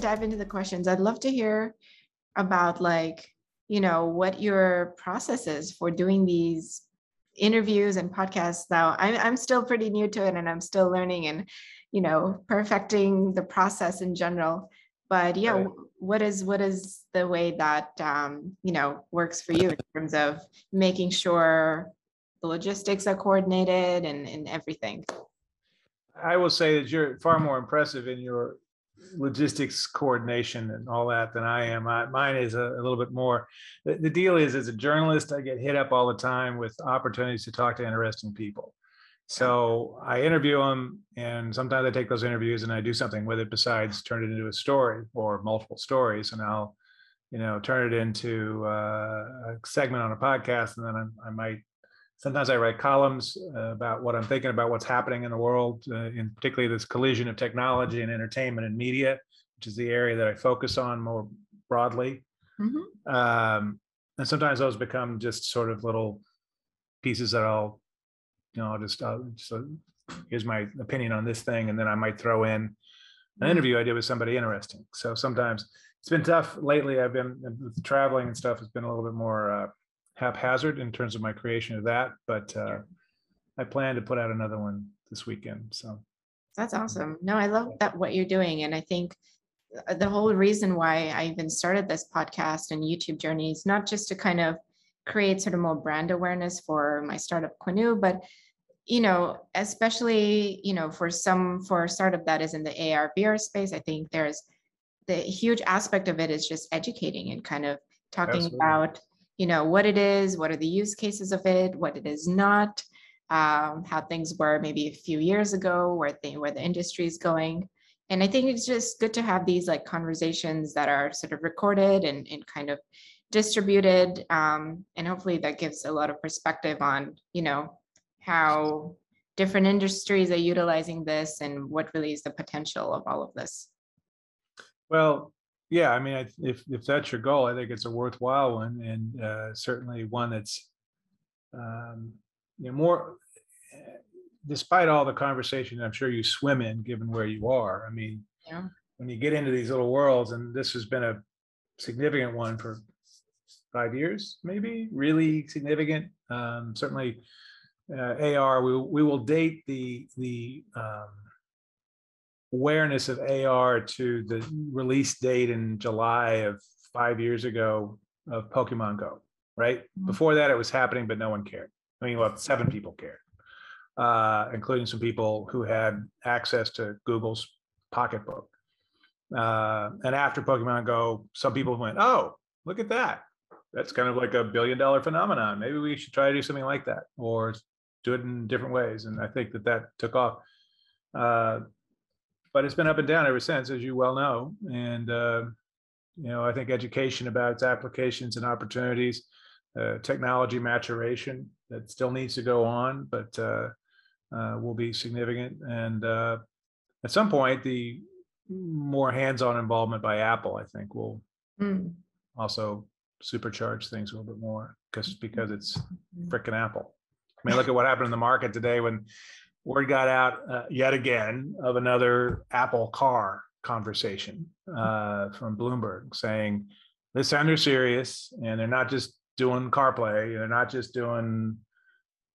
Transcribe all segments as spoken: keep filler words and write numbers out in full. to dive into the questions. I'd love to hear about, like, you know, what your process is for doing these interviews and podcasts. Now, I'm, I'm still pretty new to it, and I'm still learning and, you know, perfecting the process in general. But yeah, right. what is what is the way that, um, you know, works for you in terms of making sure the logistics are coordinated and, and everything? I will say that you're far more impressive in your logistics coordination and all that than I am. I, mine is a, a little bit more. The, the deal is, as a journalist, I get hit up all the time with opportunities to talk to interesting people. So I interview them, and sometimes I take those interviews and I do something with it besides turn it into a story or multiple stories, and I'll, you know, turn it into uh, a segment on a podcast, and then I'm, I might. Sometimes I write columns about what I'm thinking about, what's happening in the world, uh, in particularly this collision of technology and entertainment and media, which is the area that I focus on more broadly. Mm-hmm. Um, and sometimes those become just sort of little pieces that I'll, you know, I'll just, I'll just uh, here's my opinion on this thing. And then I might throw in an interview I did with somebody interesting. So sometimes it's been tough lately. I've been with traveling and stuff. It's been a little bit more uh, haphazard in terms of my creation of that, but uh, I plan to put out another one this weekend. So that's awesome. No, I love that what you're doing. And I think the whole reason why I even started this podcast and YouTube journey is not just to kind of create sort of more brand awareness for my startup Qhanu, but, you know, especially, you know, for some, for a startup that is in the A R V R space, I think there's the huge aspect of it is just educating and kind of talking Absolutely. about, you know, what it is, what are the use cases of it, what it is not, um, how things were maybe a few years ago, where, they, where the industry is going. And I think it's just good to have these like conversations that are sort of recorded and, and kind of distributed. Um, and hopefully that gives a lot of perspective on, you know, how different industries are utilizing this and what really is the potential of all of this. Well, yeah, I mean, if if that's your goal, I think it's a worthwhile one, and uh, certainly one that's, um, you know, more. Despite all the conversation, I'm sure you swim in, given where you are. I mean, yeah. when you get into these little worlds, and this has been a significant one for five years, maybe really significant. Um, certainly, uh, A R. We we will date the the. Um, awareness of A R to the release date in July of five years ago of Pokemon Go, right? Mm-hmm. Before that, it was happening, but no one cared. I mean, well, seven people cared, uh, including some people who had access to Google's pocketbook. Uh, and after Pokemon Go, some people went, oh, look at that. That's kind of like a billion dollar phenomenon. Maybe we should try to do something like that or do it in different ways. And I think that that took off. Uh, But it's been up and down ever since, as you well know. And, uh, you know, I think education about its applications and opportunities, uh, technology maturation that still needs to go on, but uh, uh, will be significant. And uh, at some point, the more hands-on involvement by Apple, I think, will mm. also supercharge things a little bit more just because it's frickin' Apple. I mean, look at what happened in the market today when word got out uh, yet again of another Apple car conversation uh, from Bloomberg saying, this sounds serious, and they're not just doing CarPlay, they're not just doing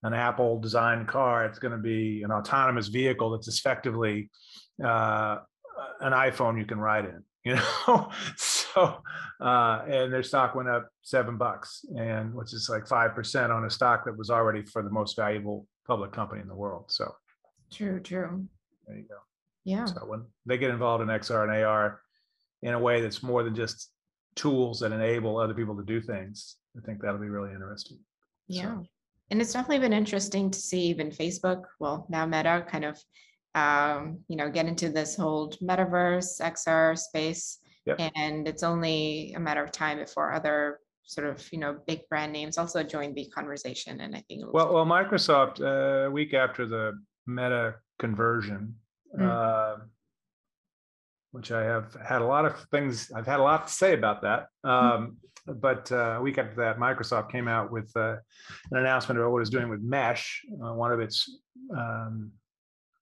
an Apple-designed car, it's going to be an autonomous vehicle that's effectively uh, an iPhone you can ride in, you know? so, uh, and their stock went up seven bucks, and which is like five percent on a stock that was already for the most valuable public company in the world. So true, true. There you go. Yeah. So when they get involved in X R and A R in a way that's more than just tools that enable other people to do things, I think that'll be really interesting. Yeah. So. And it's definitely been interesting to see even Facebook, well, now Meta kind of, um, you know, get into this whole metaverse X R space. Yep. And it's only a matter of time before other sort of, you know, big brand names also joined the conversation. And I think, well, well, Microsoft, a uh, week after the Meta conversion, mm-hmm. uh, which I have had a lot of things, I've had a lot to say about that. Um, mm-hmm. But uh, a week after that, Microsoft came out with uh, an announcement about what it's doing with Mesh, uh, one of its um,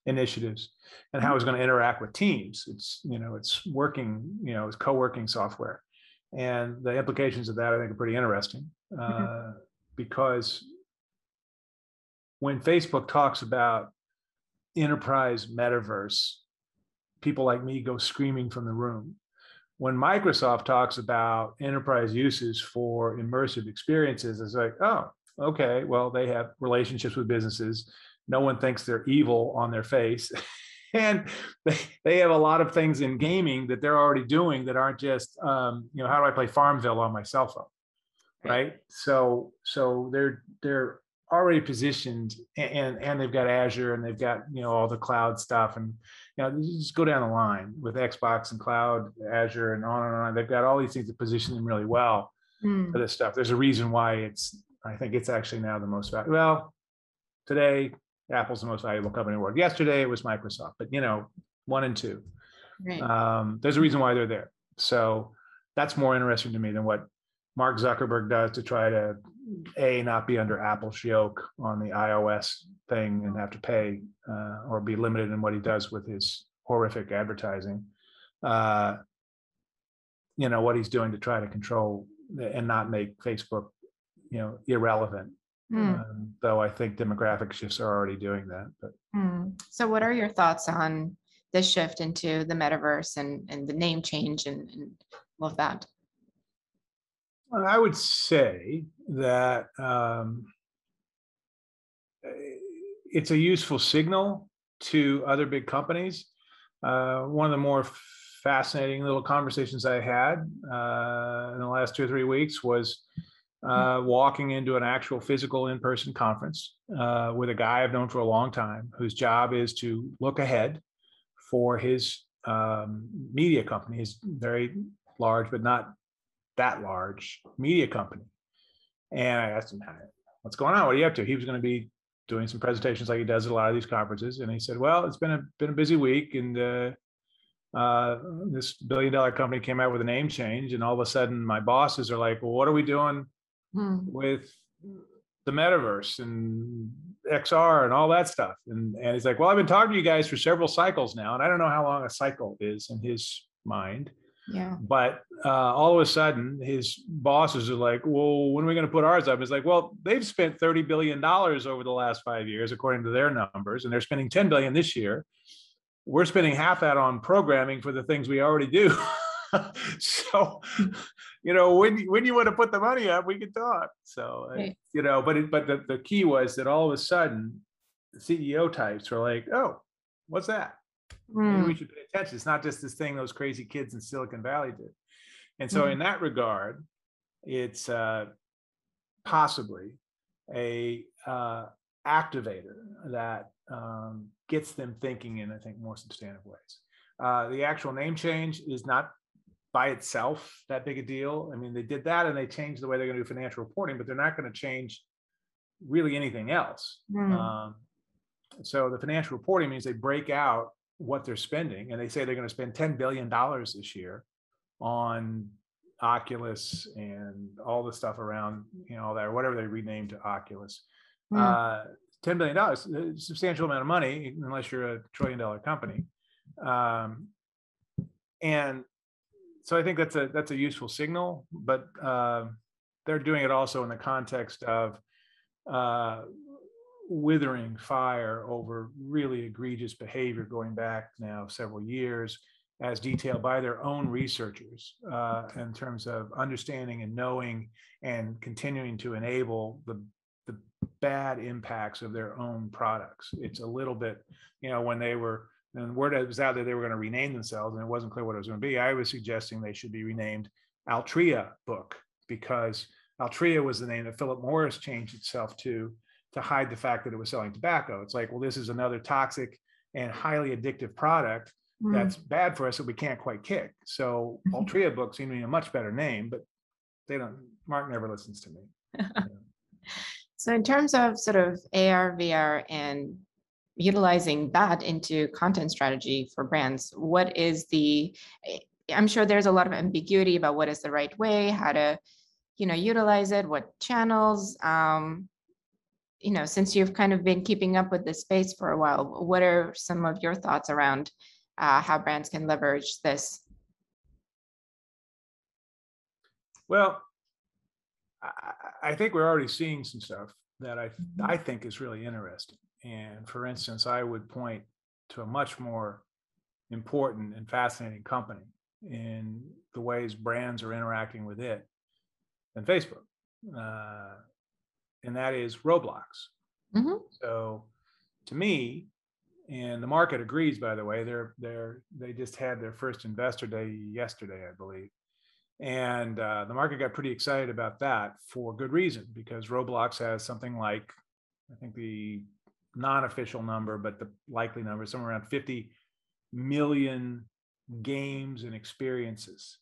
initiatives and how it's going to interact with teams. It's, you know, it's working, you know, it's co-working software. And the implications of that, I think, are pretty interesting uh, mm-hmm. because when Facebook talks about enterprise metaverse, people like me go screaming from the room. When Microsoft talks about enterprise uses for immersive experiences, it's like, oh, okay, well, they have relationships with businesses. No one thinks they're evil on their face. And they, they have a lot of things in gaming that they're already doing that aren't just, um, you know, how do I play Farmville on my cell phone, right? So so they're they're already positioned, and and they've got Azure, and they've got, you know, all the cloud stuff, and, you know, you just go down the line with Xbox and cloud, Azure, and on and on. They've got all these things that position them really well mm. for this stuff. There's a reason why it's, I think it's actually now the most valuable. Well, today, Apple's the most valuable company in the world. Yesterday it was Microsoft, but, you know, one and two. Right. Um, there's a reason why they're there. So that's more interesting to me than what Mark Zuckerberg does to try to, A, not be under Apple's yoke on the iOS thing and have to pay uh, or be limited in what he does with his horrific advertising. Uh, you know, what he's doing to try to control and not make Facebook, you know, irrelevant. Mm. Um, though I think demographic shifts are already doing that. But. Mm. So what are your thoughts on this shift into the metaverse and, and the name change and, and all of that? Well, I would say that um, it's a useful signal to other big companies. Uh, one of the more fascinating little conversations I had uh, in the last two or three weeks was Uh, walking into an actual physical in-person conference uh, with a guy I've known for a long time, whose job is to look ahead for his um, media company, his very large, but not that large media company. And I asked him, what's going on? What are you up to? He was going to be doing some presentations like he does at a lot of these conferences. And he said, well, it's been a, been a busy week. And uh, Uh, this billion dollar company came out with a name change, and all of a sudden my bosses are like, well, what are we doing hmm. with the metaverse and X R and all that stuff? And, and he's like, well, I've been talking to you guys for several cycles now, and I don't know how long a cycle is in his mind. Yeah. But uh, all of a sudden his bosses are like, well, when are we going to put ours up? It's like, well, they've spent thirty billion dollars over the last five years, according to their numbers, and they're spending ten billion dollars this year. We're spending half that on programming for the things we already do. So, you know, when, when you want to put the money up, we can talk. So, right. you know, but it, but the, the key was that all of a sudden the C E O types were like, oh, what's that? Mm. Maybe we should pay attention. It's not just this thing those crazy kids in Silicon Valley did. And so mm. in that regard, it's uh, possibly a uh, activator that Um, gets them thinking in, I think, more substantive ways. Uh, the actual name change is not by itself that big a deal. I mean, they did that and they changed the way they're going to do financial reporting, but they're not going to change really anything else. Mm. Um, so the financial reporting means they break out what they're spending, and they say they're going to spend ten billion dollars this year on Oculus and all the stuff around, you know, all that, or whatever they renamed to Oculus. Mm. Uh, ten billion dollars, a substantial amount of money, unless you're a trillion dollar company. Um, and so I think that's a that's a useful signal, but uh, they're doing it also in the context of uh, withering fire over really egregious behavior going back now several years, as detailed by their own researchers uh, in terms of understanding and knowing and continuing to enable the the bad impacts of their own products. It's a little bit, you know, when they were, and word was out that they were going to rename themselves and it wasn't clear what it was going to be, I was suggesting they should be renamed Altria Book, because Altria was the name that Philip Morris changed itself to, to hide the fact that it was selling tobacco. It's like, well, this is another toxic and highly addictive product mm. that's bad for us that we can't quite kick. So mm-hmm. Altria Book seemed to be a much better name, but they don't, Mark never listens to me. You know. So in terms of sort of A R, V R, and utilizing that into content strategy for brands, what is the, I'm sure there's a lot of ambiguity about what is the right way, how to, you know, utilize it, what channels, um, you know, since you've kind of been keeping up with this space for a while, what are some of your thoughts around uh, how brands can leverage this? Well, I think we're already seeing some stuff that I, I think is really interesting. And for instance, I would point to a much more important and fascinating company in the ways brands are interacting with it than Facebook. Uh, and that is Roblox. Mm-hmm. So to me, and the market agrees, by the way, they're, they're, they just had their first investor day yesterday, I believe. And uh, the market got pretty excited about that for good reason, because Roblox has something like, I think the non-official number, but the likely number is somewhere around fifty million games and experiences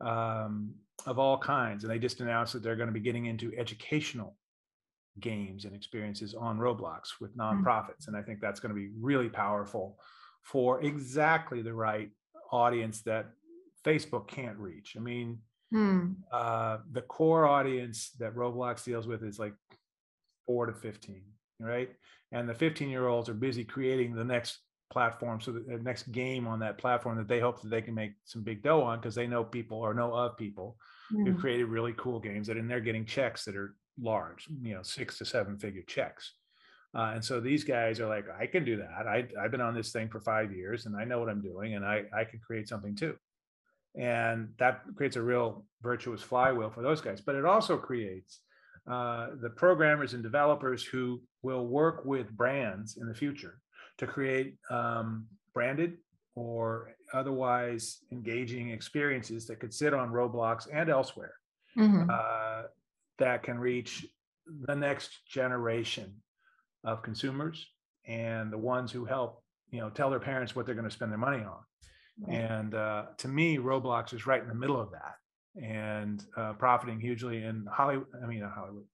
um, of all kinds. And they just announced that they're going to be getting into educational games and experiences on Roblox with nonprofits. And I think that's going to be really powerful for exactly the right audience that Facebook can't reach. I mean, hmm. uh, the core audience that Roblox deals with is like four to fifteen, right? And the fifteen-year-olds are busy creating the next platform, so the next game on that platform that they hope that they can make some big dough on, because they know people or know of people hmm. who created really cool games that, and they're getting checks that are large, you know, six to seven-figure checks. Uh, and so these guys are like, I can do that. I, I've been on this thing for five years, and I know what I'm doing, and I, I can create something too. And that creates a real virtuous flywheel for those guys. But it also creates uh, the programmers and developers who will work with brands in the future to create um, branded or otherwise engaging experiences that could sit on Roblox and elsewhere mm-hmm. uh, that can reach the next generation of consumers and the ones who help, you know, tell their parents what they're going to spend their money on. And uh, to me, Roblox is right in the middle of that, and uh, profiting hugely. And Hollywood, I mean, not Hollywood,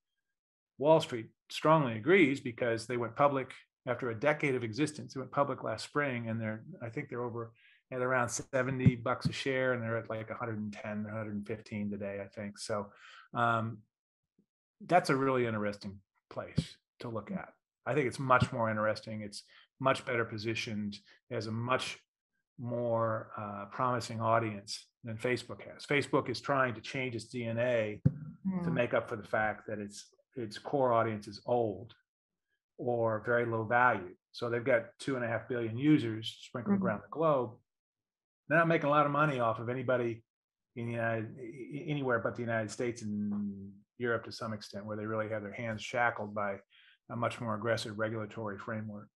Wall Street strongly agrees, because they went public after a decade of existence. They went public last spring, and they're, I think they're over at around seventy bucks a share, and they're at like one ten, one fifteen today, I think. So um, that's a really interesting place to look at. I think it's much more interesting. It's much better positioned as a much more uh, promising audience than Facebook has. Facebook is trying to change its D N A mm. to make up for the fact that its its core audience is old or very low value. So they've got two and a half billion users sprinkled mm-hmm. around the globe. They're not making a lot of money off of anybody in the United, anywhere but the United States and Europe to some extent, where they really have their hands shackled by a much more aggressive regulatory framework.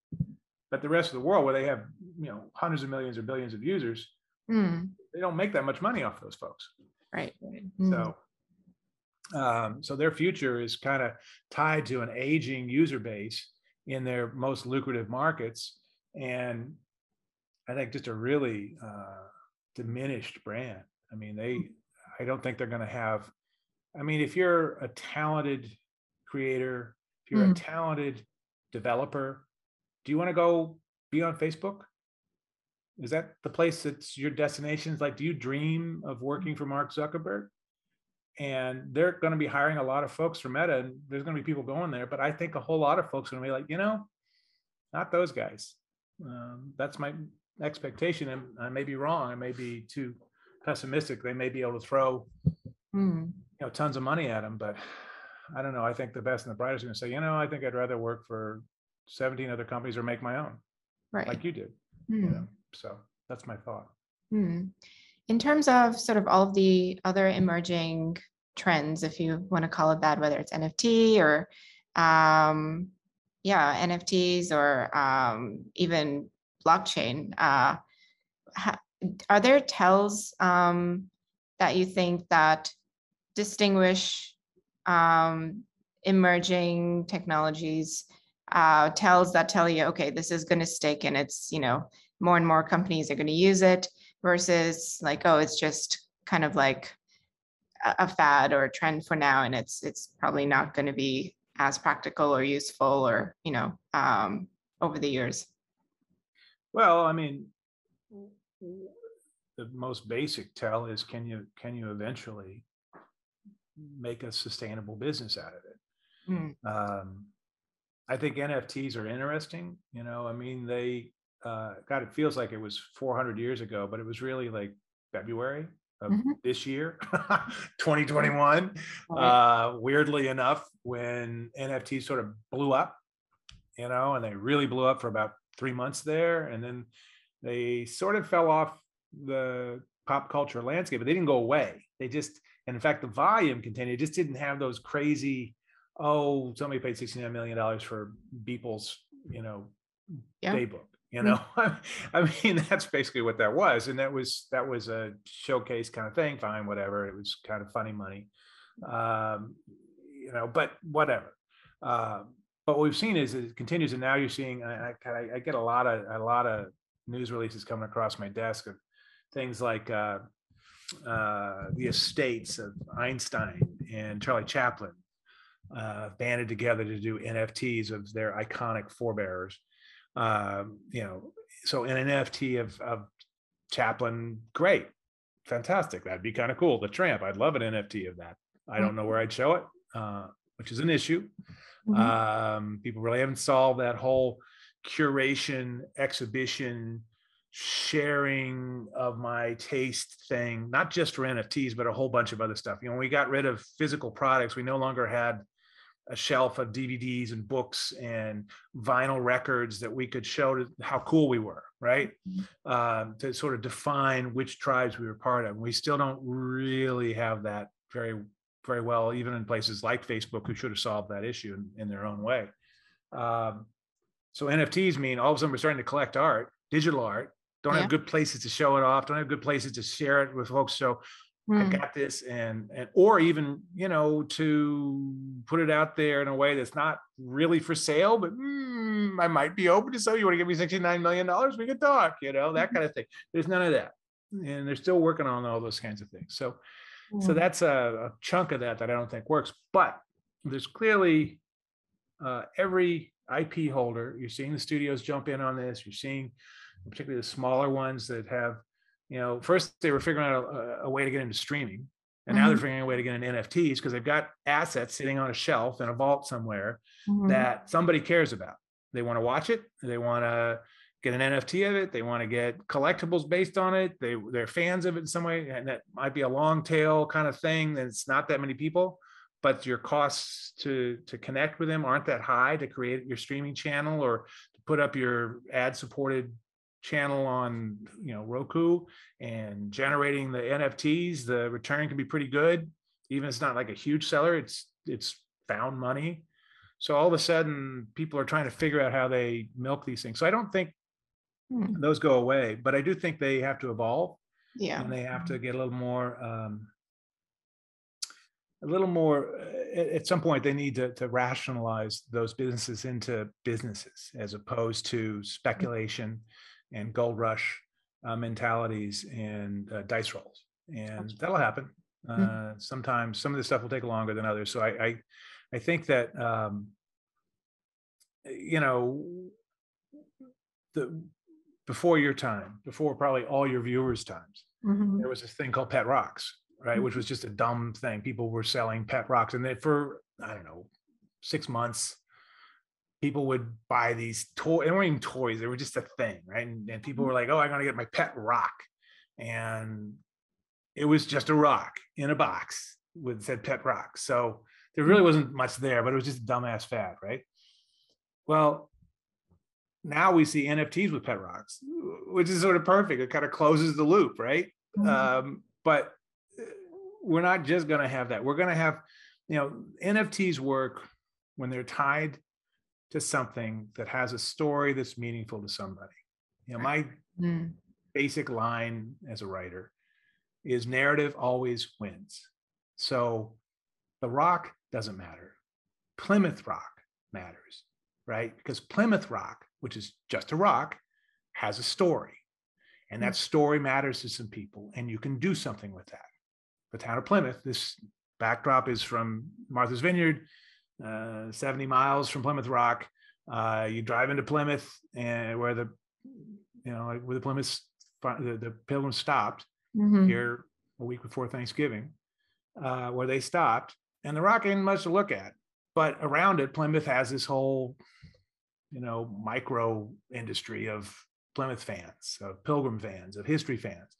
But the rest of the world, where they have, you know, hundreds of millions or billions of users, mm. they don't make that much money off those folks. Right. Mm. So, um, so their future is kind of tied to an aging user base in their most lucrative markets, and I think just a really uh, diminished brand. I mean, they. I don't think they're going to have. I mean, if you're a talented creator, if you're mm. a talented developer. Do you want to go be on Facebook? Is that the place that's your destination? Like, do you dream of working for Mark Zuckerberg? And they're going to be hiring a lot of folks from Meta, and there's going to be people going there. But I think a whole lot of folks are going to be like, you know, not those guys. Um, that's my expectation. And I may be wrong. I may be too pessimistic. They may be able to throw mm. you know, tons of money at them. But I don't know. I think the best and the brightest are going to say, you know, I think I'd rather work for seventeen other companies or make my own, right? Like you did. Mm. You know? So that's my thought. Mm. In terms of sort of all of the other emerging trends, if you want to call it that, whether it's N F T or, um, yeah, N F Ts or um, even blockchain, uh, ha- are there tells um, that you think that distinguish um, emerging technologies? Uh, tells that tell you, okay, this is going to stick, and it's, you know, more and more companies are going to use it, versus like, oh, it's just kind of like a, a fad or a trend for now, and it's it's probably not going to be as practical or useful or, you know, um, over the years. Well, I mean, the most basic tell is can you can you eventually make a sustainable business out of it? Mm. Um, I think N F Ts are interesting. You know, I mean, they, uh, God, it feels like it was four hundred years ago, but it was really like February of mm-hmm. this year, twenty twenty-one. Right. Uh, weirdly enough, when N F Ts sort of blew up, you know, and they really blew up for about three months there. And then they sort of fell off the pop culture landscape, but they didn't go away. They just, and in fact, the volume continued. It just didn't have those crazy, oh, somebody paid sixty-nine million dollars for Beeple's, you know, yeah. Daybook. You know, yeah. I mean, that's basically what that was, and that was that was a showcase kind of thing. Fine, whatever. It was kind of funny money, um, you know. But whatever. Uh, but what we've seen is it continues, and now you're seeing. I, I, I get a lot of a lot of news releases coming across my desk of things like uh, uh, the estates of Einstein and Charlie Chaplin. Uh, banded together to do N F Ts of their iconic forebears. Um, you know, so an N F T of, of Chaplin, great, fantastic. That'd be kind of cool. The Tramp, I'd love an N F T of that. I don't know where I'd show it, uh, which is an issue. Mm-hmm. Um, people really haven't solved that whole curation, exhibition, sharing of my taste thing, not just for N F Ts, but a whole bunch of other stuff. You know, when we got rid of physical products, we no longer had a shelf of D V Ds and books and vinyl records that we could show to how cool we were, right? Mm-hmm. Um, to sort of define which tribes we were part of. We still don't really have that very, very well, even in places like Facebook, who should have solved that issue in, in their own way. Um, so N F Ts mean all of a sudden we're starting to collect art, digital art, don't yeah. have good places to show it off, don't have good places to share it with folks. So I got this, and and or even, you know, to put it out there in a way that's not really for sale, but mm, I might be open to sell. You want to give me sixty-nine million dollars? We could talk, you know, that kind of thing. There's none of that, and they're still working on all those kinds of things. So, yeah. so that's a, a chunk of that that I don't think works. But there's clearly uh, every I P holder. You're seeing the studios jump in on this. You're seeing particularly the smaller ones that have. You know, first they were figuring out a, a way to get into streaming, and now mm-hmm. they're figuring out a way to get into N F Ts because they've got assets sitting on a shelf in a vault somewhere mm-hmm. that somebody cares about. They want to watch it. They want to get an N F T of it. They want to get collectibles based on it. They, they're fans of it in some way, and that might be a long tail kind of thing. And it's not that many people, but your costs to, to connect with them aren't that high to create your streaming channel or to put up your ad-supported channel on, you know, Roku, and generating the N F Ts, the return can be pretty good. Even if it's not like a huge seller, it's it's found money. So all of a sudden, people are trying to figure out how they milk these things. So I don't think hmm. those go away, but I do think they have to evolve. Yeah, and they have to get a little more, um, a little more. At some point, they need to to rationalize those businesses into businesses as opposed to speculation and gold rush uh, mentalities and uh, dice rolls, and that'll happen. Uh, mm-hmm. Sometimes some of this stuff will take longer than others. So I, I, I think that um, you know, the before your time, before probably all your viewers' times, mm-hmm. there was this thing called pet rocks, right? Mm-hmm. Which was just a dumb thing. People were selling pet rocks, and then for I don't know, six months. People would buy these toys. They weren't even toys. They were just a thing, right? And, and people were like, oh, I'm going to get my pet rock. And it was just a rock in a box with said pet rock. So there really wasn't much there, but it was just a dumbass fad, right? Well, now we see N F Ts with pet rocks, which is sort of perfect. It kind of closes the loop, right? Mm-hmm. Um, but we're not just going to have that. We're going to have, you know, N F Ts work when they're tied to something that has a story that's meaningful to somebody. You know, my mm. basic line as a writer is narrative always wins. So the rock doesn't matter. Plymouth Rock matters, right? Because Plymouth Rock, which is just a rock, has a story. And that story matters to some people, and you can do something with that. The town of Plymouth, this backdrop is from Martha's Vineyard, uh seventy miles from Plymouth Rock. Uh you drive into Plymouth, and where the you know where the Plymouth the, the Pilgrims stopped mm-hmm. here a week before Thanksgiving, uh where they stopped, and the rock ain't much to look at, but around it Plymouth has this whole you know, micro industry of Plymouth fans, of Pilgrim fans, of history fans.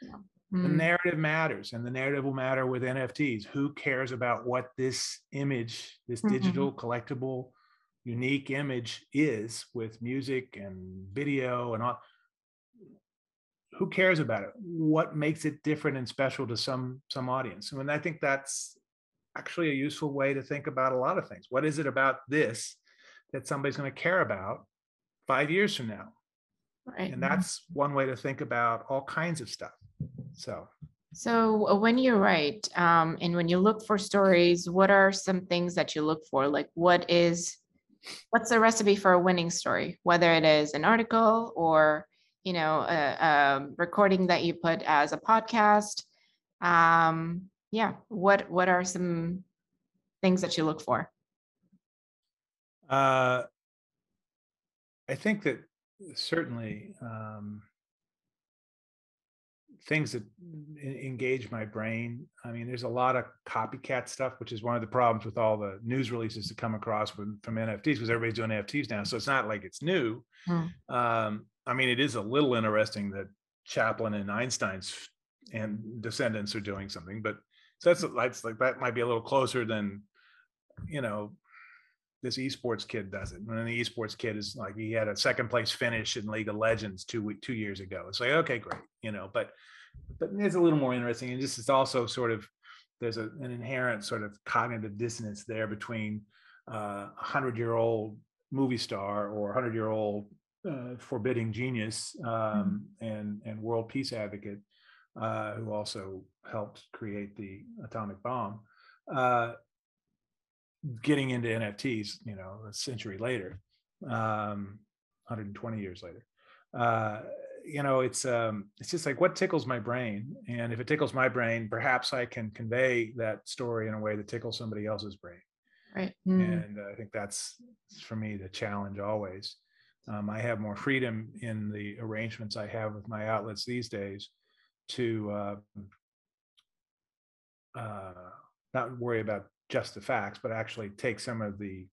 Yeah. Mm. The narrative matters, and the narrative will matter with N F Ts. Who cares about what this image, this mm-hmm. digital, collectible, unique image is with music and video and all? Who cares about it? What makes it different and special to some some audience? And I think that's actually a useful way to think about a lot of things. What is it about this that somebody's going to care about five years from now? Right. And that's one way to think about all kinds of stuff. So, so when you write um, and when you look for stories, what are some things that you look for? Like, what is, what's the recipe for a winning story? Whether it is an article or, you know, a, a recording that you put as a podcast. Um, yeah. What, what are some things that you look for? Uh, I think that certainly um, things that engage my brain. I mean, there's a lot of copycat stuff, which is one of the problems with all the news releases that come across with, from N F Ts, because everybody's doing N F Ts now. So it's not like it's new. Hmm. Um, I mean, it is a little interesting that Chaplin and Einstein's and descendants are doing something, but so that's, that's like, that might be a little closer than, you know, this esports kid does it. And the esports kid is like, he had a second place finish in League of Legends two two years ago. It's like, okay, great, you know. But but it's a little more interesting, and just it's also sort of there's a, an inherent sort of cognitive dissonance there between uh, a hundred year old movie star or a hundred year old uh, forbidding genius um, mm-hmm. and and world peace advocate uh, who also helped create the atomic bomb. Uh, getting into N F Ts, you know, a century later, um, one hundred twenty years later, uh, you know, it's, um, it's just like, what tickles my brain? And if it tickles my brain, perhaps I can convey that story in a way that tickles somebody else's brain. Right. Mm. And uh, I think that's, for me, the challenge always. Um, I have more freedom in the arrangements I have with my outlets these days to uh, uh, not worry about just the facts, but actually take some of the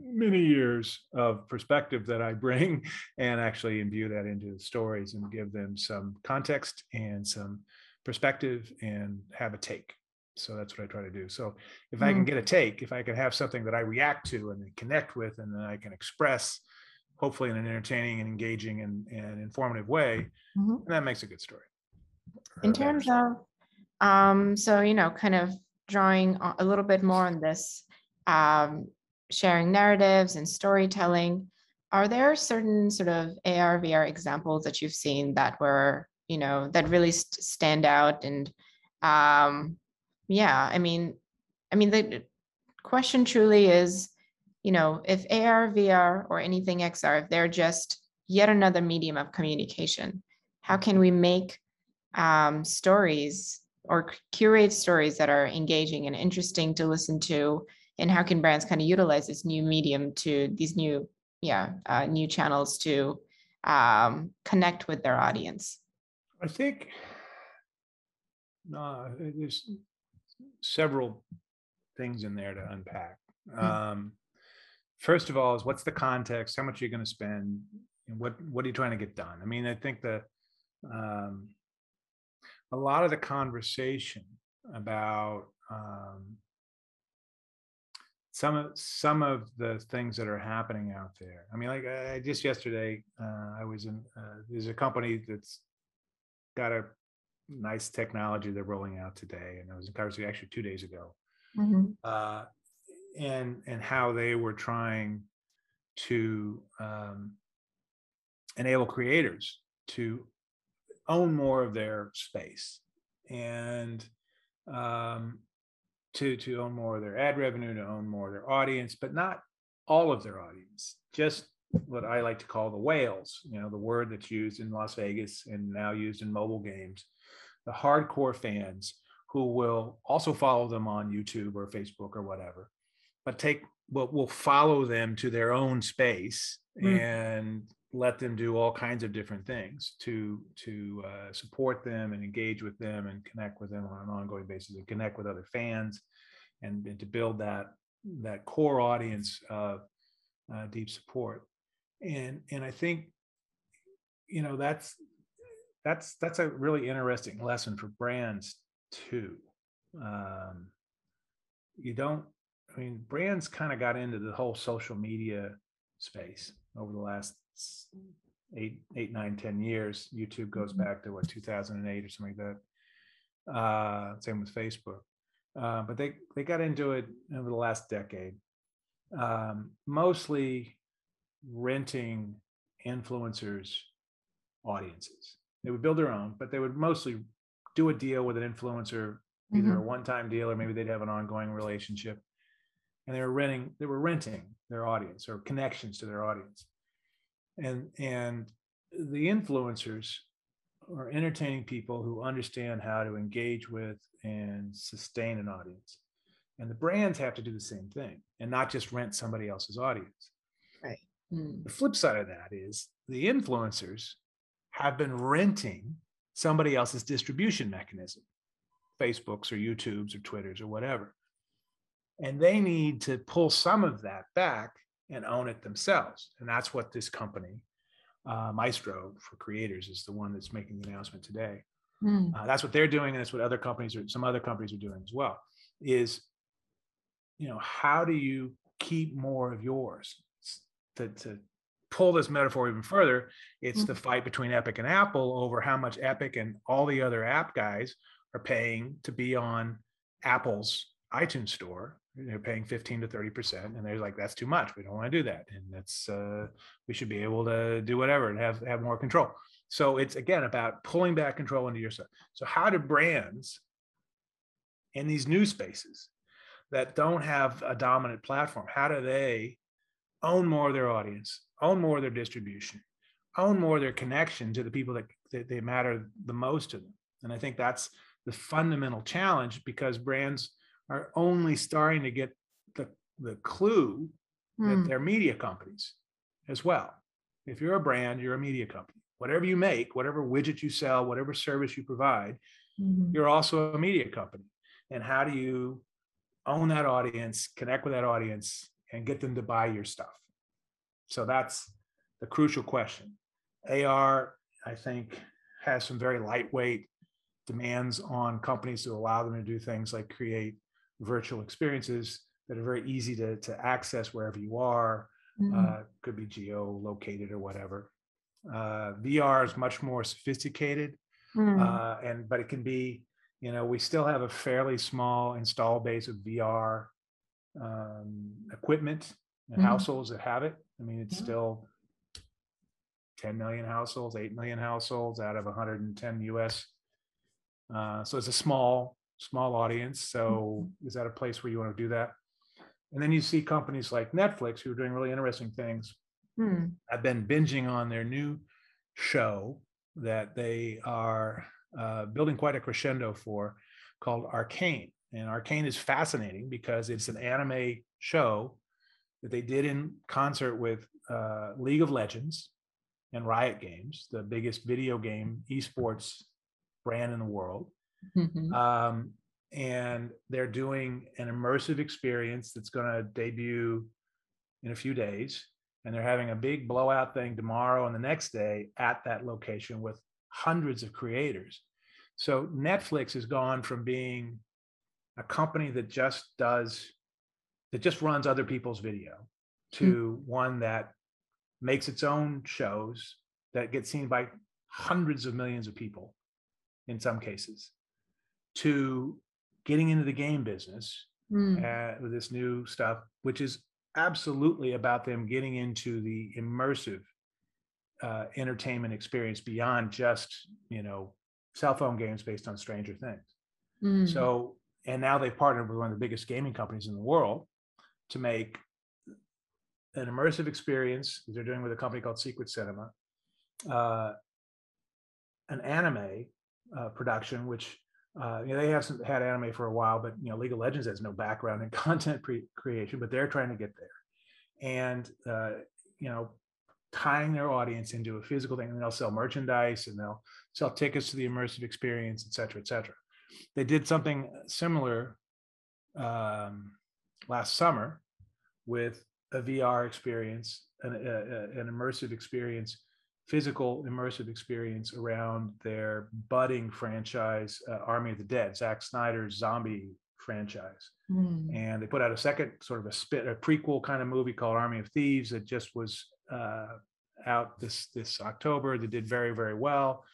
many years of perspective that I bring and actually imbue that into the stories and give them some context and some perspective and have a take. So that's what I try to do. So if mm. I can get a take, if I can have something that I react to and connect with, and then I can express, hopefully in an entertaining and engaging and, and informative way, mm-hmm. and that makes a good story. In terms of, um, so, you know, kind of drawing a little bit more on this, um, sharing narratives and storytelling, are there certain sort of A R, V R examples that you've seen that were, you know, that really st- stand out? And um, yeah, I mean, I mean, the question truly is, you know, if A R, V R or anything X R, if they're just yet another medium of communication, how can we make um, stories or curate stories that are engaging and interesting to listen to, and how can brands kind of utilize this new medium to these new, yeah, uh, new channels to um, connect with their audience? I think uh, there's several things in there to unpack. Mm-hmm. Um, first of all, is what's the context? How much are you going to spend? And what what are you trying to get done? I mean, I think the um, a lot of the conversation about um, some of some of the things that are happening out there. I mean, like I, just yesterday, uh, I was in. Uh, there's a company that's got a nice technology they're rolling out today, and I was in conversation actually two days ago, mm-hmm. uh, and and how they were trying to um, enable creators to own more of their space and um, to, to own more of their ad revenue, to own more of their audience, but not all of their audience, just what I like to call the whales, you know, the word that's used in Las Vegas and now used in mobile games, the hardcore fans who will also follow them on YouTube or Facebook or whatever, but take what will follow them to their own space mm-hmm. and let them do all kinds of different things to to uh, support them and engage with them and connect with them on an ongoing basis and connect with other fans and, and to build that that core audience of uh, deep support. And and I think, you know, that's that's that's a really interesting lesson for brands too. Um, you don't, I mean, brands kind of got into the whole social media space over the last eight, eight, nine, ten years. YouTube goes back to what, two thousand eight or something like that. Uh, same with Facebook. Uh, but they they got into it over the last decade, um, mostly renting influencers' audiences. They would build their own, but they would mostly do a deal with an influencer, either mm-hmm. a one-time deal, or maybe they'd have an ongoing relationship. And they were renting, they were renting their audience or connections to their audience. And, and the influencers are entertaining people who understand how to engage with and sustain an audience. And the brands have to do the same thing and not just rent somebody else's audience. Right. Mm. The flip side of that is the influencers have been renting somebody else's distribution mechanism, Facebook's or YouTube's or Twitter's or whatever. And they need to pull some of that back and own it themselves. And that's what this company, uh, Maestro for Creators, is the one that's making the announcement today. Mm. Uh, that's what they're doing. And that's what other companies are, some other companies are doing as well, is, you know, how do you keep more of yours? To, to pull this metaphor even further, it's mm. the fight between Epic and Apple over how much Epic and all the other app guys are paying to be on Apple's iTunes store. They're paying fifteen to thirty percent, and they're like, that's too much, we don't want to do that, and that's uh we should be able to do whatever and have have more control. So it's again about pulling back control into your stuff. So how do brands in these new spaces that don't have a dominant platform, how do they own more of their audience, own more of their distribution, own more of their connection to the people that, that they matter the most to them? And I think that's the fundamental challenge, because brands are only starting to get the, the clue that mm. they're media companies as well. If you're a brand, you're a media company. Whatever you make, whatever widget you sell, whatever service you provide, mm-hmm. you're also a media company. And how do you own that audience, connect with that audience, and get them to buy your stuff? So that's the crucial question. A R, I think, has some very lightweight demands on companies to allow them to do things like create virtual experiences that are very easy to, to access wherever you are, mm-hmm. uh, could be geo-located or whatever. Uh, V R is much more sophisticated, mm-hmm. uh, and but it can be, you know, we still have a fairly small install base of V R um, equipment and mm-hmm. households that have it. I mean, it's yeah. still ten million households, eight million households out of one hundred ten U S. Uh, so it's a small, small audience. So mm-hmm. is that a place where you want to do that? And then you see companies like Netflix who are doing really interesting things. Mm-hmm. I've been binging on their new show that they are uh, building quite a crescendo for, called Arcane. And Arcane is fascinating because it's an anime show that they did in concert with uh, League of Legends and Riot Games, the biggest video game esports brand in the world. Mm-hmm. Um, and they're doing an immersive experience that's going to debut in a few days. And they're having a big blowout thing tomorrow and the next day at that location with hundreds of creators. So Netflix has gone from being a company that just does, that just runs other people's video, to mm. one that makes its own shows that get seen by hundreds of millions of people in some cases, to getting into the game business mm. uh, with this new stuff, which is absolutely about them getting into the immersive uh, entertainment experience beyond just, you know, cell phone games based on Stranger Things. Mm. So, and now they've partnered with one of the biggest gaming companies in the world to make an immersive experience that they're doing with a company called Secret Cinema, uh, an anime uh, production, which uh, you know, they have some, had anime for a while, but you know, League of Legends has no background in content pre- creation, but they're trying to get there, and uh, you know, tying their audience into a physical thing, and they'll sell merchandise and they'll sell tickets to the immersive experience, et cetera, et cetera. They did something similar um, last summer with a V R experience, an, a, an immersive experience, physical immersive experience around their budding franchise, uh, Army of the Dead, Zack Snyder's zombie franchise. Mm. And they put out a second sort of a spit, a prequel kind of movie called Army of Thieves that just was uh, out this this October. That did very, very well.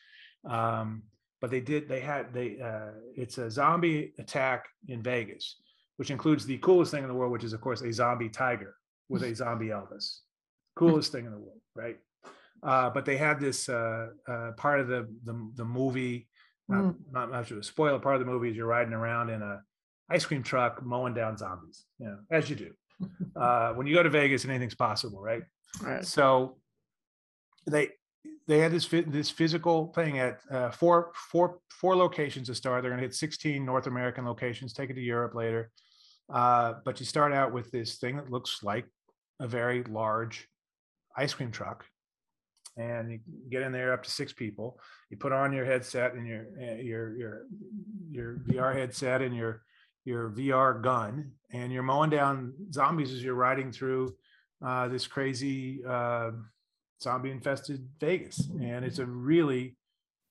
Um, but they did, they had, they uh, it's a zombie attack in Vegas, which includes the coolest thing in the world, which is of course a zombie tiger with a zombie Elvis. Coolest thing in the world, right? Uh, but they had this uh, uh, part of the the, the movie, not, mm. not much of a spoiler, part of the movie is you're riding around in a ice cream truck mowing down zombies, you know, as you do. Uh, when you go to Vegas, anything's possible, right? Right. So they they had this this physical thing at uh, four four four locations to start. They're going to hit sixteen North American locations. Take it to Europe later. Uh, but you start out with this thing that looks like a very large ice cream truck, and you get in there up to six people. You put on your headset and your your your your V R headset and your your V R gun, and you're mowing down zombies as you're riding through uh, this crazy uh, zombie-infested Vegas, and it's a really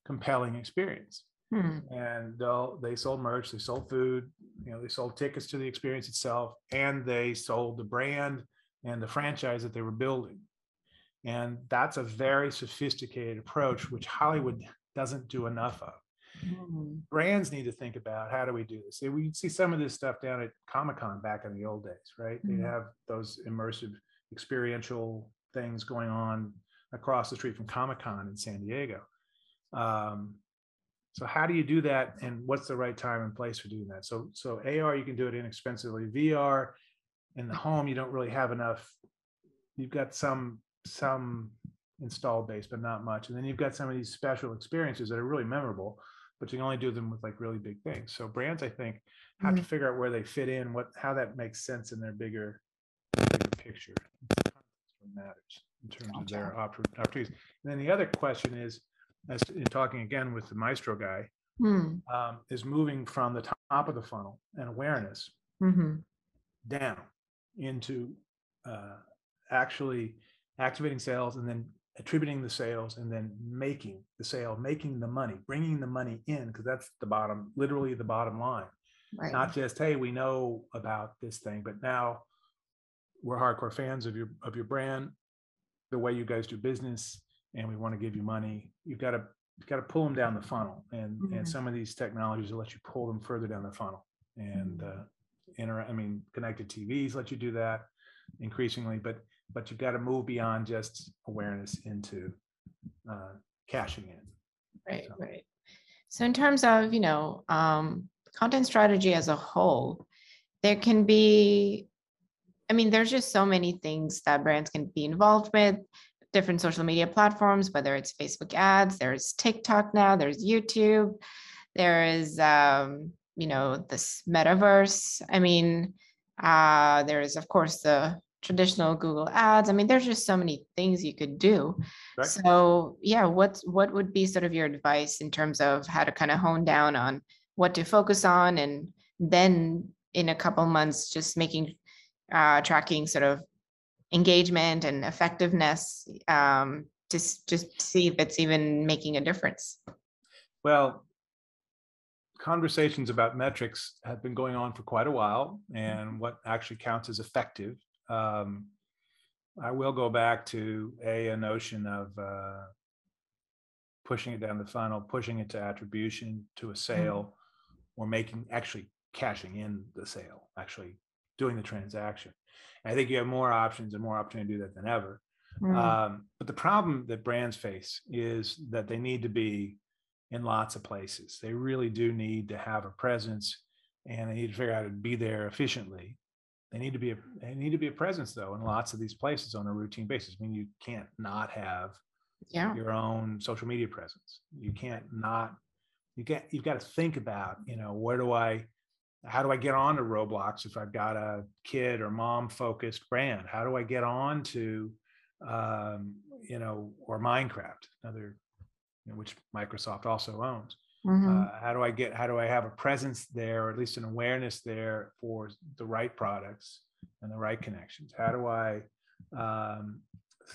compelling experience. Hmm. And they sold merch, they sold food, you know, they sold tickets to the experience itself, and they sold the brand and the franchise that they were building. And that's a very sophisticated approach, which Hollywood doesn't do enough of. Mm-hmm. Brands need to think about, how do we do this? We see some of this stuff down at Comic-Con back in the old days, right? Mm-hmm. They'd have those immersive experiential things going on across the street from Comic-Con in San Diego. Um, so how do you do that? And what's the right time and place for doing that? So, so A R, you can do it inexpensively. V R, in the home, you don't really have enough. You've got some some install base, but not much. And then you've got some of these special experiences that are really memorable, but you can only do them with like really big things. So brands, I think, have mm-hmm. to figure out where they fit in, what, how that makes sense in their bigger, bigger picture. That's what matters in terms of their opportunities. And then the other question is, as in talking again with the Maestro guy, mm. um, is moving from the top of the funnel and awareness mm-hmm. down into uh, actually activating sales and then attributing the sales and then making the sale, making the money, bringing the money in, because that's the bottom, literally the bottom line. Right. Not just, hey, we know about this thing, but now we're hardcore fans of your of your brand, the way you guys do business, and we want to give you money. You've got to you've got to pull them down the funnel, and mm-hmm. and some of these technologies will let you pull them further down the funnel. And uh, inter- I mean, connected T Vs let you do that increasingly, but. But you've got to move beyond just awareness into uh, cashing in. Right, so. right. So in terms of, you know, um, content strategy as a whole, there can be, I mean, there's just so many things that brands can be involved with, different social media platforms, whether it's Facebook ads, there's TikTok now, there's YouTube, there is, um, you know, this metaverse. I mean, uh, there is, of course, the traditional Google ads. I mean, there's just so many things you could do. Right. So yeah, what's, what would be sort of your advice in terms of how to kind of hone down on what to focus on? And then in a couple months, just making, uh, tracking sort of engagement and effectiveness, um, to just see if it's even making a difference. Well, conversations about metrics have been going on for quite a while, and what actually counts as effective. Um, I will go back to a, a notion of uh, pushing it down the funnel, pushing it to attribution, to a sale, mm-hmm. or making, actually cashing in the sale, actually doing the transaction. And I think you have more options and more opportunity to do that than ever. Mm-hmm. Um, but the problem that brands face is that they need to be in lots of places. They really do need to have a presence, and they need to figure out how to be there efficiently. They need to be a, they need to be a presence though in lots of these places on a routine basis. I mean, you can't not have yeah. your own social media presence. You can't not you get you've got to think about, you know, where do I how do I get on to Roblox if I've got a kid or mom focused brand? How do I get on to um, you know, or Minecraft, another you know, which Microsoft also owns. Mm-hmm. Uh, how do I get, how do I have a presence there, or at least an awareness there for the right products and the right connections? How do I um,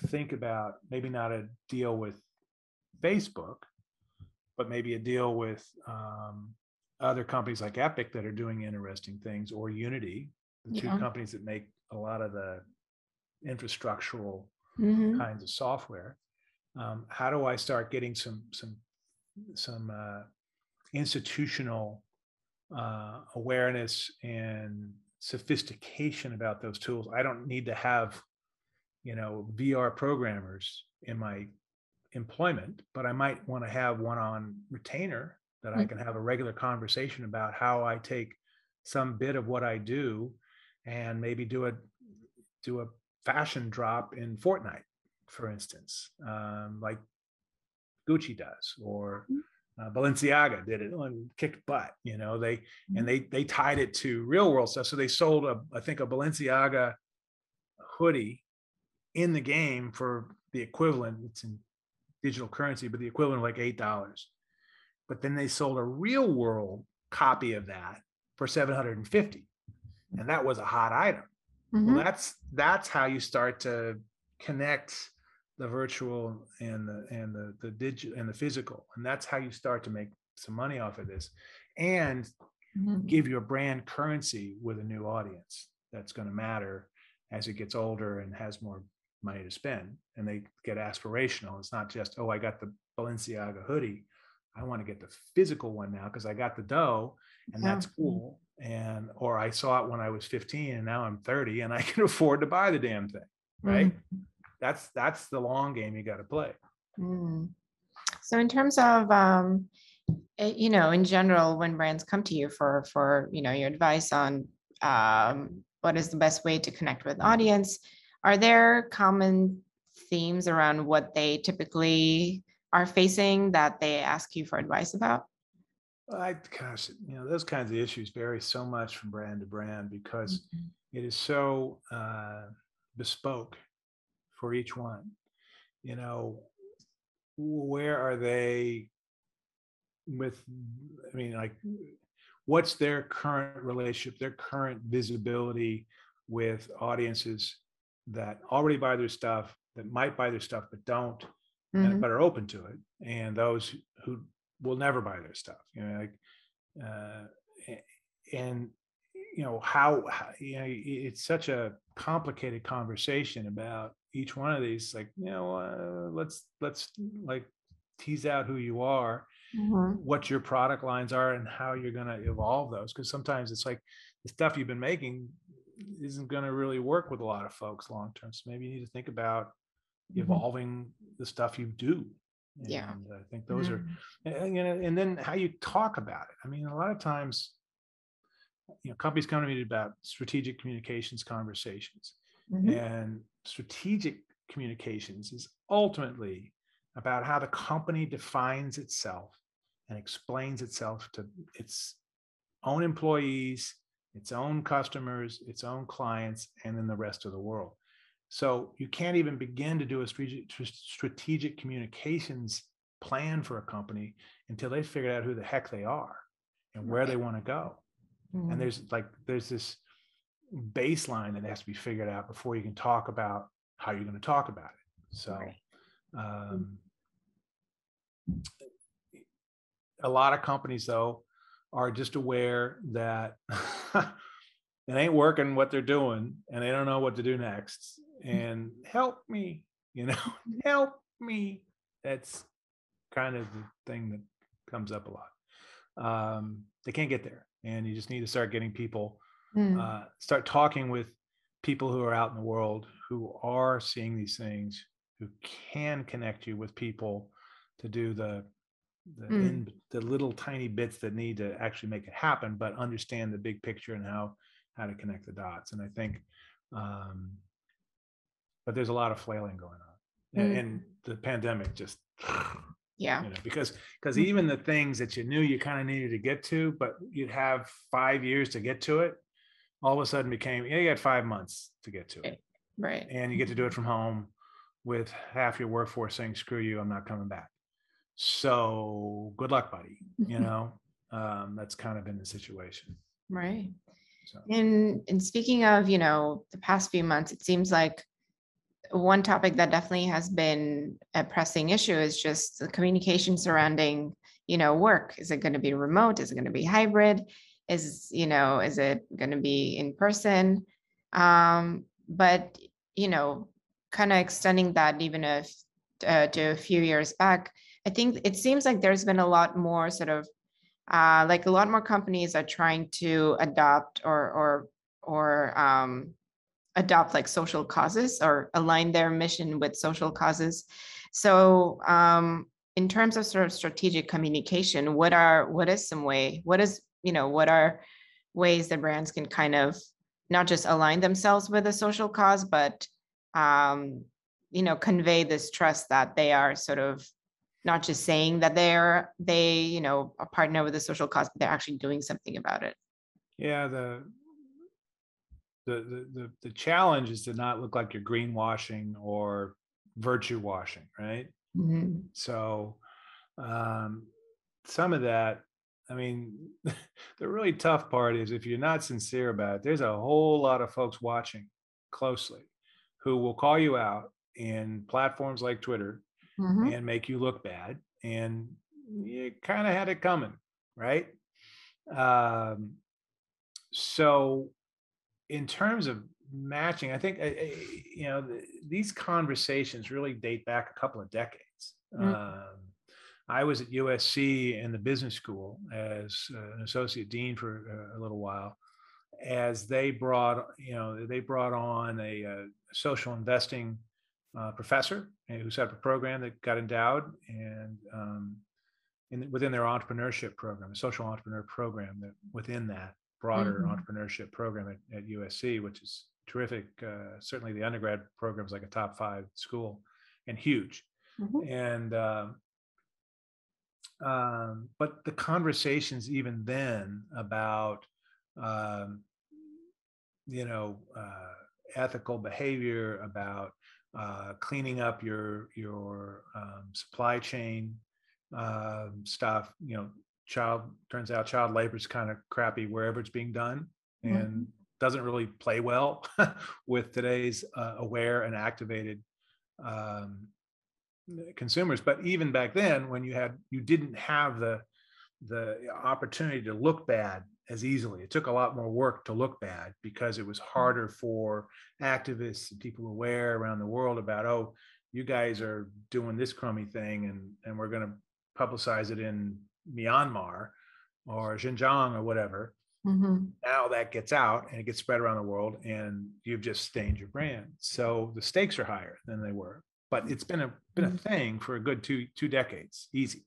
think about maybe not a deal with Facebook, but maybe a deal with um, other companies like Epic that are doing interesting things, or Unity, the yeah. two companies that make a lot of the infrastructural mm-hmm. kinds of software. Um, how do I start getting some some some uh, institutional uh, awareness and sophistication about those tools? I don't need to have, you know, V R programmers in my employment, but I might want to have one on retainer that I can have a regular conversation about how I take some bit of what I do and maybe do a do a fashion drop in Fortnite, for instance, um, like Gucci does, or uh, Balenciaga did it and kicked butt. You know, they and they they tied it to real world stuff. So they sold a I think a Balenciaga hoodie in the game for the equivalent. It's in digital currency, but the equivalent of like eight dollars. But then they sold a real world copy of that for seven hundred fifty. And that was a hot item. Mm-hmm. Well, that's, that's how you start to connect the virtual and the, and the, the digital and the physical. And that's how you start to make some money off of this and mm-hmm. give your brand currency with a new audience. That's going to matter as it gets older and has more money to spend, and they get aspirational. It's not just, oh, I got the Balenciaga hoodie. I want to get the physical one now because I got the dough and that's cool. And, or I saw it when I was fifteen and now I'm thirty and I can afford to buy the damn thing. Right. Mm-hmm. That's, that's the long game you got to play. Mm. So in terms of, um, it, you know, in general, when brands come to you for, for, you know, your advice on um, what is the best way to connect with audience, are there common themes around what they typically are facing that they ask you for advice about? I, gosh, you know, those kinds of issues vary so much from brand to brand because mm-hmm. it is so uh, bespoke for each one. You know, where are they with, I mean, like, what's their current relationship, their current visibility with audiences that already buy their stuff, that might buy their stuff, but don't, mm-hmm. and, but are open to it, and those who will never buy their stuff, you know, like, uh, and, you know, how, how, you know, it's such a complicated conversation about each one of these, like, you know, uh, let's, let's like tease out who you are, mm-hmm. what your product lines are and how you're going to evolve those. Cause sometimes it's like the stuff you've been making isn't going to really work with a lot of folks long-term. So maybe you need to think about evolving mm-hmm. the stuff you do. And yeah, I think those mm-hmm. are, and, and then how you talk about it. I mean, a lot of times, you know, companies come to me about strategic communications conversations, mm-hmm. and strategic communications is ultimately about how the company defines itself and explains itself to its own employees, its own customers, its own clients, and then the rest of the world. So you can't even begin to do a strategic communications plan for a company until they figured out who the heck they are and where they want to go. Mm-hmm. And there's like, there's this baseline that has to be figured out before you can talk about how you're going to talk about it. So um, a lot of companies though are just aware that it ain't working what they're doing and they don't know what to do next. And help me, you know, help me. That's kind of the thing that comes up a lot. Um, they can't get there. And you just need to start getting people, mm. uh, start talking with people who are out in the world, who are seeing these things, who can connect you with people to do the the, mm. in, the little tiny bits that need to actually make it happen, but understand the big picture and how, how to connect the dots. And I think, um, but there's a lot of flailing going on, and, mm. and the pandemic just, yeah, you know, because because even the things that you knew you kind of needed to get to, but you'd have five years to get to it, all of a sudden became, yeah, you got five months to get to it, right? And you get to do it from home with half your workforce saying, "Screw you, I'm not coming back." So good luck, buddy. You know, um, that's kind of been the situation, right? So. And and speaking of, you know, the past few months, it seems like one topic that definitely has been a pressing issue is just the communication surrounding, you know, work. Is it going to be remote? Is it going to be hybrid? Is, you know, is it going to be in person? Um, but, you know, kind of extending that even if uh, to a few years back, I think it seems like there's been a lot more sort of uh, like a lot more companies are trying to adopt or or or um, adopt like social causes or align their mission with social causes. So um, in terms of sort of strategic communication, what are what is some way? What is you know what are ways that brands can kind of not just align themselves with a social cause, but um, you know convey this trust that they are sort of not just saying that they're, they, you know, a partner with a social cause, but they're actually doing something about it. Yeah, the, the the the challenge is to not look like you're greenwashing or virtue washing, right? Mm-hmm. So um, some of that, I mean, the really tough part is if you're not sincere about it, there's a whole lot of folks watching closely who will call you out in platforms like Twitter. Mm-hmm. And make you look bad, and you kind of had it coming, right? Um, so in terms of matching, I think, I, I, you know, the, these conversations really date back a couple of decades. Mm-hmm. Um, I was at U S C in the business school as uh, an associate dean for uh, a little while, as they brought, you know, they brought on a, a social investing Uh, professor who set up a program that got endowed and um, in, within their entrepreneurship program, a social entrepreneur program that within that broader mm-hmm. entrepreneurship program at, at U S C, which is terrific. Uh, certainly the undergrad program is like a top five school and huge. Mm-hmm. And um, um, but the conversations even then about, um, you know, uh, ethical behavior, about Uh, cleaning up your your um, supply chain uh, stuff, you know, child turns out child labor is kind of crappy wherever it's being done, and mm-hmm. doesn't really play well with today's uh, aware and activated um, consumers. But even back then, when you had you didn't have the the opportunity to look bad as easily. It took a lot more work to look bad because it was harder for activists and people aware around the world about, oh, you guys are doing this crummy thing and, and we're going to publicize it in Myanmar or Xinjiang or whatever. Mm-hmm. Now that gets out and it gets spread around the world and you've just stained your brand. So the stakes are higher than they were, but it's been a been a thing for a good two two decades, easy.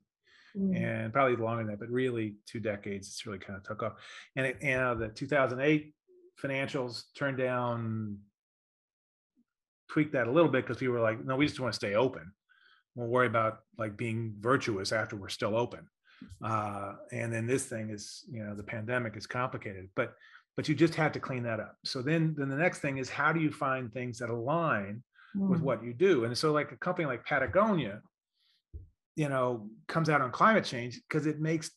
And probably longer than that, but really two decades, it's really kind of took off. And it, you know, the two thousand eight financials turned down, tweaked that a little bit because people were like, no, we just want to stay open. We'll worry about like being virtuous after we're still open. Uh, and then this thing is, you know, the pandemic is complicated, but but you just have to clean that up. So then, then the next thing is how do you find things that align mm. with what you do? And so like a company like Patagonia, you know, comes out on climate change because it makes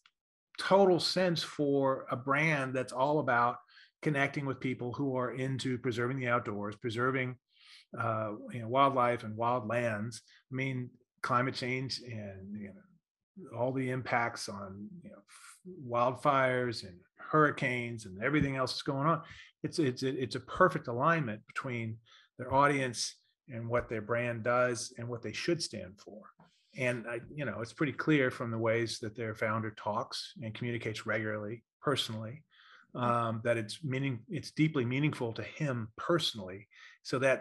total sense for a brand that's all about connecting with people who are into preserving the outdoors, preserving uh, you know, wildlife and wild lands. I mean, climate change and you know, all the impacts on you know, wildfires and hurricanes and everything else that's going on. It's it's it's a perfect alignment between their audience and what their brand does and what they should stand for. And, I, you know, it's pretty clear from the ways that their founder talks and communicates regularly, personally, um, that it's meaning, it's deeply meaningful to him personally. So that,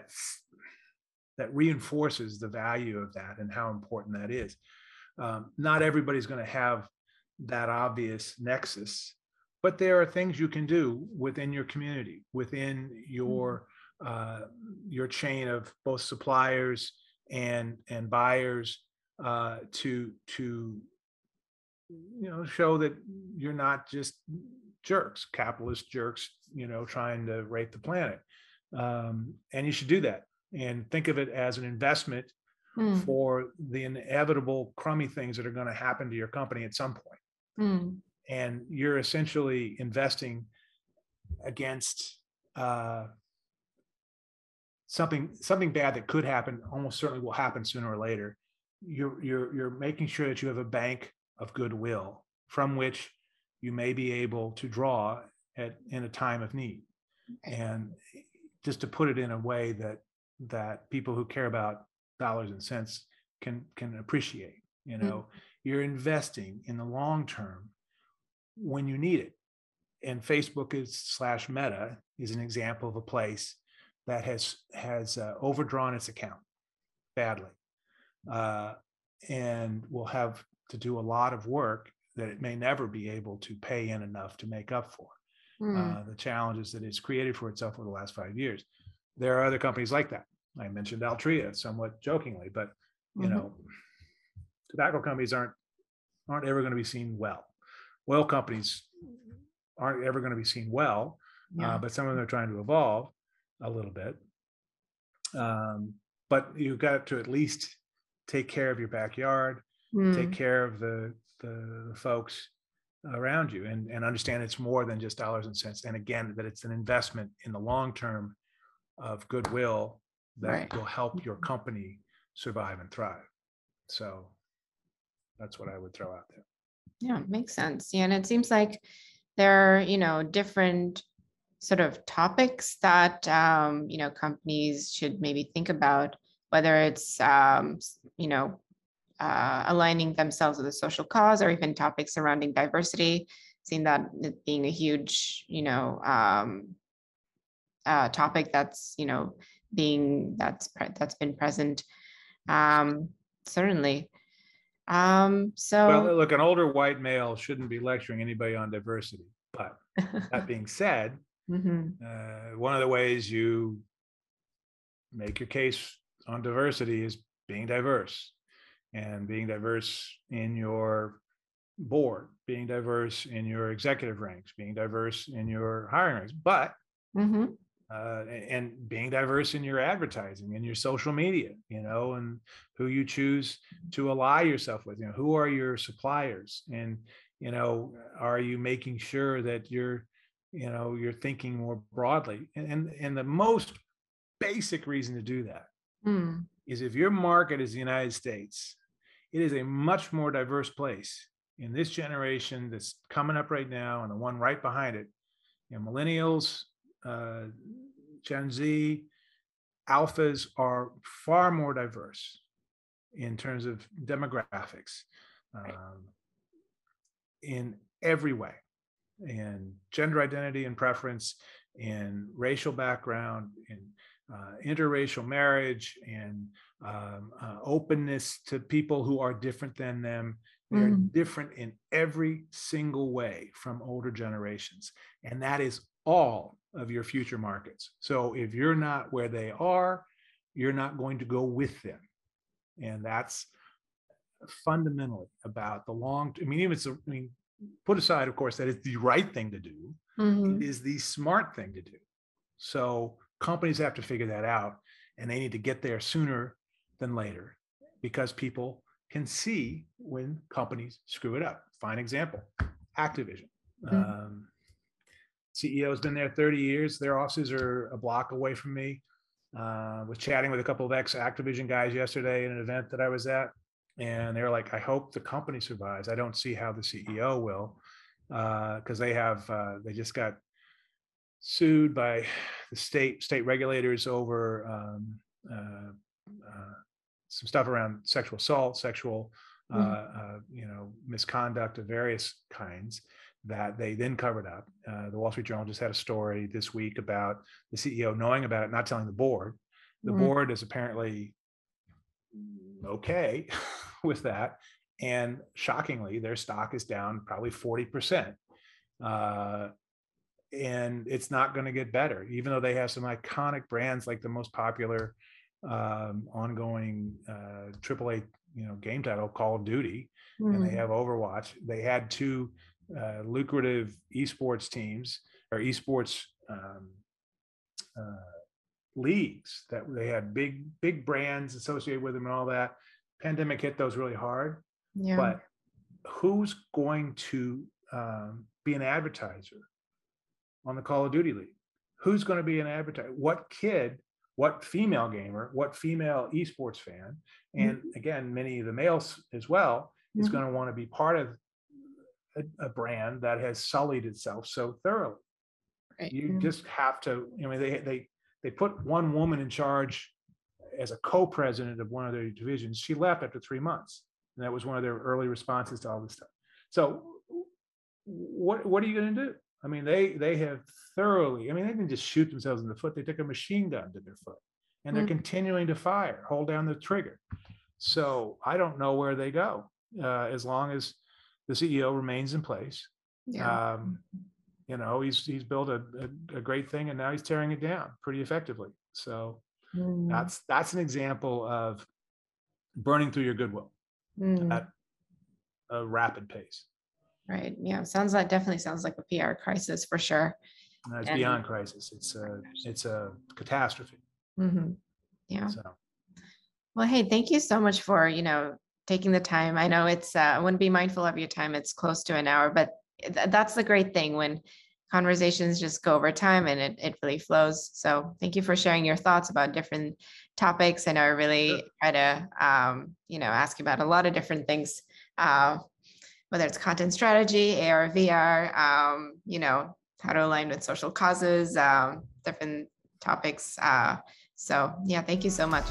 that reinforces the value of that and how important that is. Um, not everybody's going to have that obvious nexus, but there are things you can do within your community, within your, uh, your chain of both suppliers and, and buyers, uh to to you know show that you're not just jerks, capitalist jerks, you know, trying to rape the planet. Um and you should do that and think of it as an investment mm. for the inevitable crummy things that are going to happen to your company at some point. Mm. And you're essentially investing against uh, something something bad that could happen, almost certainly will happen sooner or later. You're you're you're making sure that you have a bank of goodwill from which you may be able to draw at in a time of need, and just to put it in a way that that people who care about dollars and cents can can appreciate. You know, mm-hmm. You're investing in the long term when you need it. And Facebook is slash Meta is an example of a place that has has uh, overdrawn its account badly, uh, and will have to do a lot of work that it may never be able to pay in enough to make up for mm. uh, the challenges that it's created for itself over the last five years. There are other companies like that. I mentioned Altria somewhat jokingly, but you mm-hmm. know, tobacco companies aren't aren't ever going to be seen well. Oil companies aren't ever going to be seen well, yeah. uh, but some of them are trying to evolve a little bit. Um, but you've got to at least take care of your backyard, mm. take care of the the folks around you, and, and understand it's more than just dollars and cents. And again, that it's an investment in the long term of goodwill that right. will help your company survive and thrive. So that's what I would throw out there. Yeah, it makes sense. Yeah, and it seems like there are, you know, different sort of topics that, um, you know, companies should maybe think about, whether it's, um, you know, Uh, aligning themselves with a social cause, or even topics surrounding diversity, seeing that it being a huge, you know, um, uh, topic that's, you know, being that's pre- that's been present, um, certainly. Um, so, well, look, an older white male shouldn't be lecturing anybody on diversity. But that being said, mm-hmm. uh, one of the ways you make your case on diversity is being diverse. And being diverse in your board, being diverse in your executive ranks, being diverse in your hiring ranks, but mm-hmm. uh, and being diverse in your advertising, in your social media, you know, and who you choose to ally yourself with. You know, who are your suppliers, and you know, are you making sure that you're, you know, you're thinking more broadly? And and, and the most basic reason to do that mm. is if your market is the United States. It is a much more diverse place in this generation that's coming up right now, and the one right behind it. You know, millennials, uh, Gen Z, alphas are far more diverse in terms of demographics, um, in every way, in gender identity and preference, in racial background, in uh, interracial marriage, and Um, uh, openness to people who are different than them. They're mm. different in every single way from older generations. And that is all of your future markets. So if you're not where they are, you're not going to go with them. And that's fundamentally about the long, I mean, even it's, I mean, put aside, of course, that it's the right thing to do. Mm-hmm. It is the smart thing to do. So companies have to figure that out, and they need to get there sooner than later, because people can see when companies screw it up. Fine example, Activision. Mm-hmm. Um, C E O's been there thirty years. Their offices are a block away from me. Uh, was chatting with a couple of ex-Activision guys yesterday in an event that I was at. And they were like, I hope the company survives. I don't see how the C E O will, because uh, they have, uh, they just got sued by the state state regulators over um, uh, uh, some stuff around sexual assault, sexual uh, mm-hmm. uh, you know misconduct of various kinds that they then covered up. Uh, the Wall Street Journal just had a story this week about the C E O knowing about it, not telling the board. The mm-hmm. board is apparently okay with that, and shockingly, their stock is down probably forty percent. Uh, And it's not going to get better, even though they have some iconic brands like the most popular um, ongoing uh, triple A, you know, game title, Call of Duty, mm-hmm. and they have Overwatch. They had two uh, lucrative esports teams or esports um, uh, leagues that they had big, big brands associated with them and all that. Pandemic hit those really hard. Yeah. But who's going to um, be an advertiser on the Call of Duty League? Who's going to be an advertiser? What kid, what female gamer, what female esports fan, and mm-hmm. again, many of the males as well, mm-hmm. is going to want to be part of a, a brand that has sullied itself so thoroughly. Right. You mm-hmm. just have to, I mean, they, they, they put one woman in charge as a co-president of one of their divisions. She left after three months. And that was one of their early responses to all this stuff. So what, what are you going to do? I mean, they they have thoroughly, I mean, they didn't just shoot themselves in the foot. They took a machine gun to their foot, and they're mm-hmm. continuing to fire, hold down the trigger. So I don't know where they go uh, as long as the C E O remains in place. Yeah. Um, you know, he's he's built a, a, a great thing, and now he's tearing it down pretty effectively. So mm. that's that's an example of burning through your goodwill mm. at a rapid pace. Right. Yeah. Sounds like, definitely sounds like a P R crisis for sure. No, it's and, beyond crisis. It's a, it's a catastrophe. Mm-hmm. Yeah. So. Well, hey, thank you so much for, you know, taking the time. I know it's, uh, I wouldn't be mindful of your time. It's close to an hour, but th- that's the great thing when conversations just go over time and it, it really flows. So thank you for sharing your thoughts about different topics. I know I really sure. try to, um, you know, ask about a lot of different things, uh, whether it's content strategy, A R, V R, um, you know, how to align with social causes, um, different topics. Uh, so yeah, thank you so much.